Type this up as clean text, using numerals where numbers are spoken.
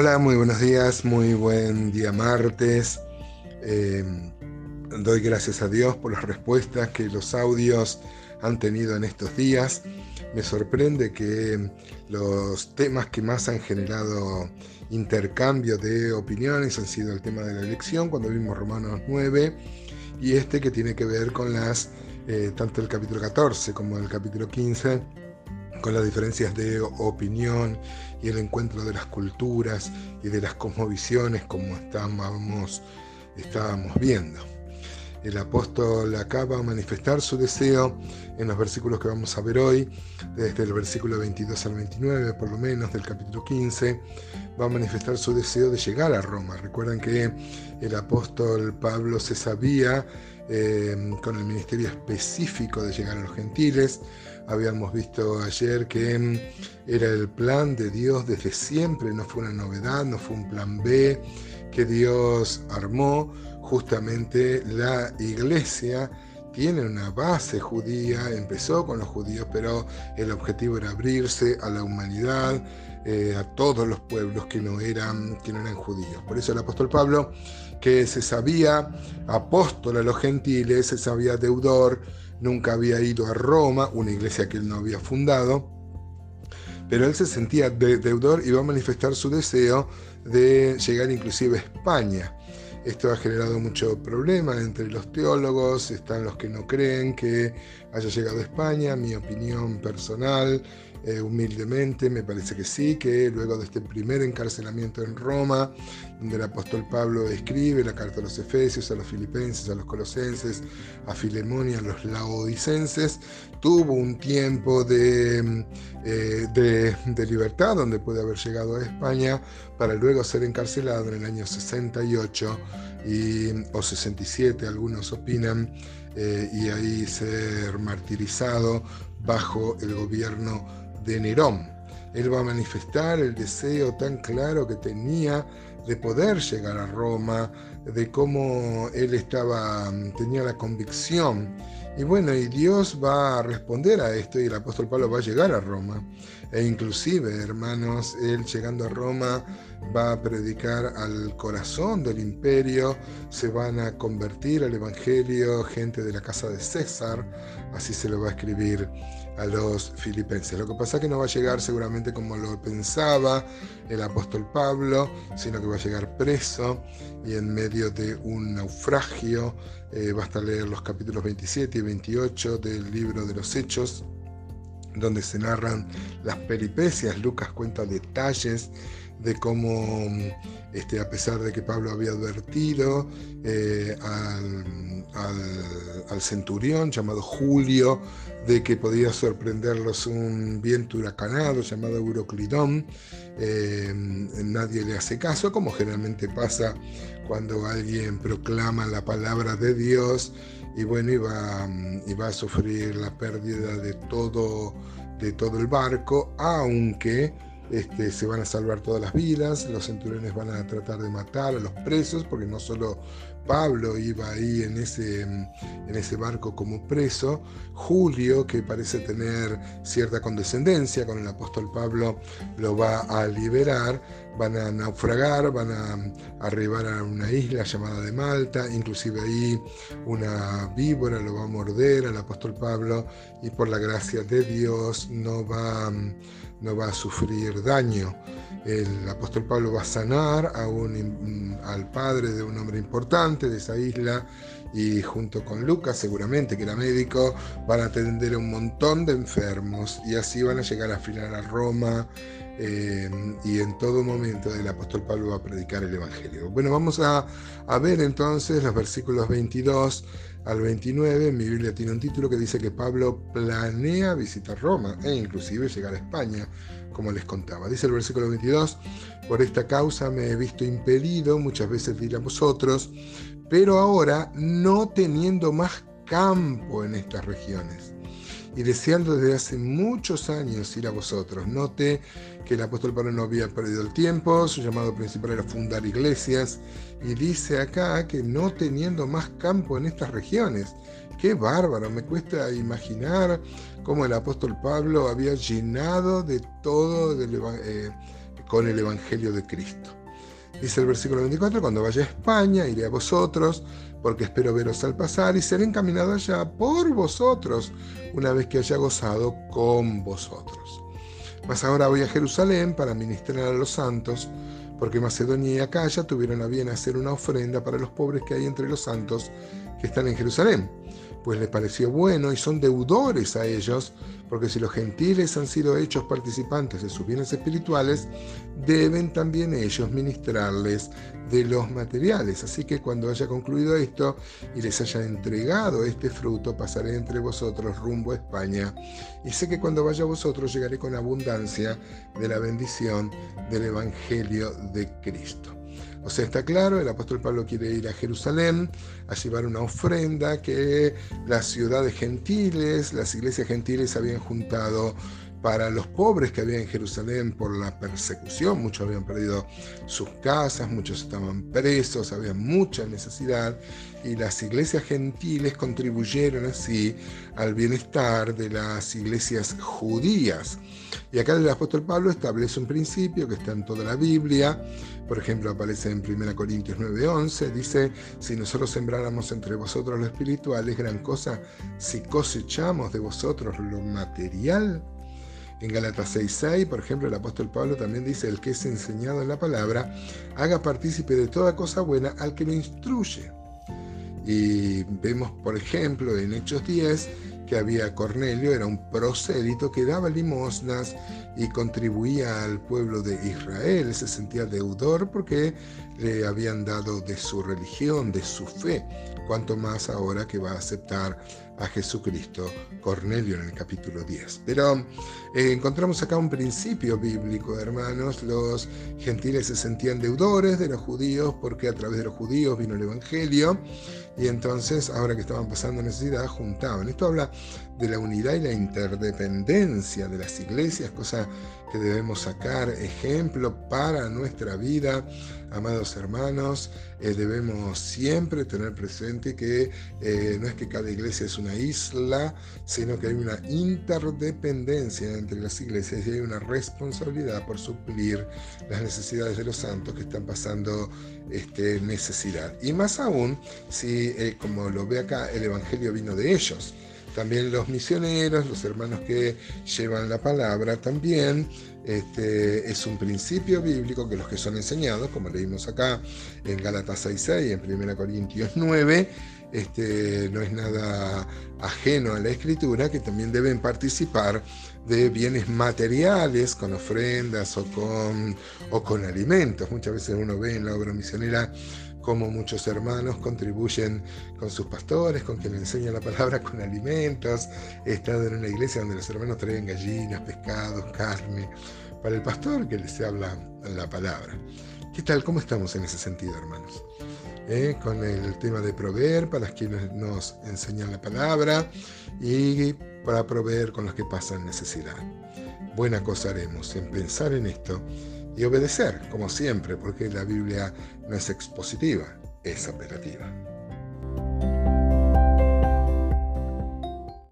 Hola, muy buenos días, muy buen día martes. Doy gracias a Dios por las respuestas que los audios han tenido en estos días. Me sorprende que los temas que más han generado intercambio de opiniones han sido el tema de la elección, cuando vimos Romanos 9, y este que tiene que ver con tanto el capítulo 14 como el capítulo 15, con las diferencias de opinión y el encuentro de las culturas y de las cosmovisiones, como estábamos viendo. El apóstol acaba de manifestar su deseo en los versículos que vamos a ver hoy, desde el versículo 22 al 29, por lo menos, del capítulo 15, va a manifestar su deseo de llegar a Roma. Recuerden que el apóstol Pablo se sabía con el ministerio específico de llegar a los gentiles. Habíamos visto ayer que era el plan de Dios desde siempre, no fue una novedad, no fue un plan B que Dios armó. Justamente la iglesia tiene una base judía, empezó con los judíos, pero el objetivo era abrirse a la humanidad, a todos los pueblos que no eran judíos. Por eso el apóstol Pablo, que se sabía apóstol a los gentiles, se sabía deudor, nunca había ido a Roma, una iglesia que él no había fundado, pero él se sentía deudor y va a manifestar su deseo de llegar inclusive a España. Esto ha generado mucho problema entre los teólogos, están los que no creen que haya llegado a España. Mi opinión personal, humildemente, me parece que sí, que luego de este primer encarcelamiento en Roma, donde el apóstol Pablo escribe la carta a los Efesios, a los Filipenses, a los Colosenses, a Filemón y a los Laodicenses, tuvo un tiempo de libertad donde puede haber llegado a España para luego ser encarcelado en el año 68 o 67, algunos opinan, y ahí ser martirizado bajo el gobierno de Nerón. Él va a manifestar el deseo tan claro que tenía de poder llegar a Roma, de cómo él tenía la convicción. Y bueno, y Dios va a responder a esto, y el apóstol Pablo va a llegar a Roma. E inclusive, hermanos, él llegando a Roma va a predicar al corazón del imperio, se van a convertir al evangelio gente de la casa de César, así se lo va a escribir a los filipenses. Lo que pasa es que no va a llegar seguramente como lo pensaba el apóstol Pablo, sino que va a llegar preso y en medio de un naufragio. Basta leer los capítulos 27 y 28 del libro de los Hechos, donde se narran las peripecias. Lucas cuenta detalles de cómo, a pesar de que Pablo había advertido al centurión llamado Julio de que podía sorprenderlos un viento huracanado llamado Euroclidón, nadie le hace caso, como generalmente pasa cuando alguien proclama la palabra de Dios, y bueno, iba a sufrir la pérdida de todo el barco, aunque se van a salvar todas las vidas. Los centuriones van a tratar de matar a los presos, porque no solo Pablo iba ahí en ese barco como preso. Julio, que parece tener cierta condescendencia con el apóstol Pablo, lo va a liberar. Van a naufragar, van a arribar a una isla llamada de Malta, inclusive ahí una víbora lo va a morder al apóstol Pablo, y por la gracia de Dios no va a sufrir daño. El apóstol Pablo va a sanar al padre de un hombre importante de esa isla, y junto con Lucas, seguramente, que era médico, van a atender a un montón de enfermos, y así van a llegar al final a Roma, y en todo momento el apóstol Pablo va a predicar el evangelio. Bueno, vamos a ver entonces los versículos 22 al 29. Mi Biblia tiene un título que dice que Pablo planea visitar Roma e inclusive llegar a España, como les contaba. Dice el versículo 22: por esta causa me he visto impedido muchas veces de ir a vosotros, pero ahora no teniendo más campo en estas regiones, y deseando desde hace muchos años ir a vosotros. Note que el apóstol Pablo no había perdido el tiempo, su llamado principal era fundar iglesias, y dice acá que no teniendo más campo en estas regiones. ¡Qué bárbaro! Me cuesta imaginar cómo el apóstol Pablo había llenado de todo con el Evangelio de Cristo. Dice el versículo 24, cuando vaya a España, iré a vosotros, porque espero veros al pasar y seré encaminado allá por vosotros, una vez que haya gozado con vosotros. Mas ahora voy a Jerusalén para ministrar a los santos, porque Macedonia y Acaya tuvieron a bien hacer una ofrenda para los pobres que hay entre los santos que están en Jerusalén, pues les pareció bueno y son deudores a ellos, porque si los gentiles han sido hechos participantes de sus bienes espirituales, deben también ellos ministrarles de los materiales. Así que cuando haya concluido esto y les haya entregado este fruto, pasaré entre vosotros rumbo a España, y sé que cuando vaya a vosotros llegaré con abundancia de la bendición del Evangelio de Cristo. O sea, está claro, el apóstol Pablo quiere ir a Jerusalén a llevar una ofrenda que las ciudades gentiles, las iglesias gentiles habían juntado para los pobres que había en Jerusalén por la persecución. Muchos habían perdido sus casas, muchos estaban presos, había mucha necesidad, y las iglesias gentiles contribuyeron así al bienestar de las iglesias judías. Y acá el apóstol Pablo establece un principio que está en toda la Biblia. Por ejemplo, aparece en 1 Corintios 9:11, dice: si nosotros sembráramos entre vosotros lo espiritual, es gran cosa si cosechamos de vosotros lo material. En Gálatas 6:6, por ejemplo, el apóstol Pablo también dice: el que es enseñado en la palabra, haga partícipe de toda cosa buena al que lo instruye. Y vemos, por ejemplo, en Hechos 10, que había Cornelio, era un prosélito que daba limosnas y contribuía al pueblo de Israel. Se sentía deudor porque le habían dado de su religión, de su fe. Cuanto más ahora que va a aceptar a Jesucristo, Cornelio, en el capítulo 10. Pero encontramos acá un principio bíblico, hermanos. Los gentiles se sentían deudores de los judíos porque a través de los judíos vino el Evangelio, y entonces, ahora que estaban pasando necesidad, juntaban. Esto habla de la unidad y la interdependencia de las iglesias, cosa que debemos sacar ejemplo para nuestra vida. Amados hermanos, debemos siempre tener presente que no es que cada iglesia es una isla, sino que hay una interdependencia entre las iglesias y hay una responsabilidad por suplir las necesidades de los santos que están pasando necesidad. Y más aún, si, como lo ve acá, el Evangelio vino de ellos. También los misioneros, los hermanos que llevan la palabra, también es un principio bíblico que los que son enseñados, como leímos acá en Gálatas 6:6, en 1 Corintios 9, no es nada ajeno a la Escritura, que también deben participar de bienes materiales con ofrendas o con alimentos. Muchas veces uno ve en la obra misionera como muchos hermanos contribuyen con sus pastores, con quienes enseñan la palabra, con alimentos. He estado en una iglesia donde los hermanos traen gallinas, pescados, carne, para el pastor que les habla la palabra. ¿Qué tal? ¿Cómo estamos en ese sentido, hermanos? Con el tema de proveer para quienes nos enseñan la palabra y para proveer con los que pasan necesidad. Buena cosa haremos en pensar en esto y obedecer, como siempre, porque la Biblia no es expositiva, es apelativa.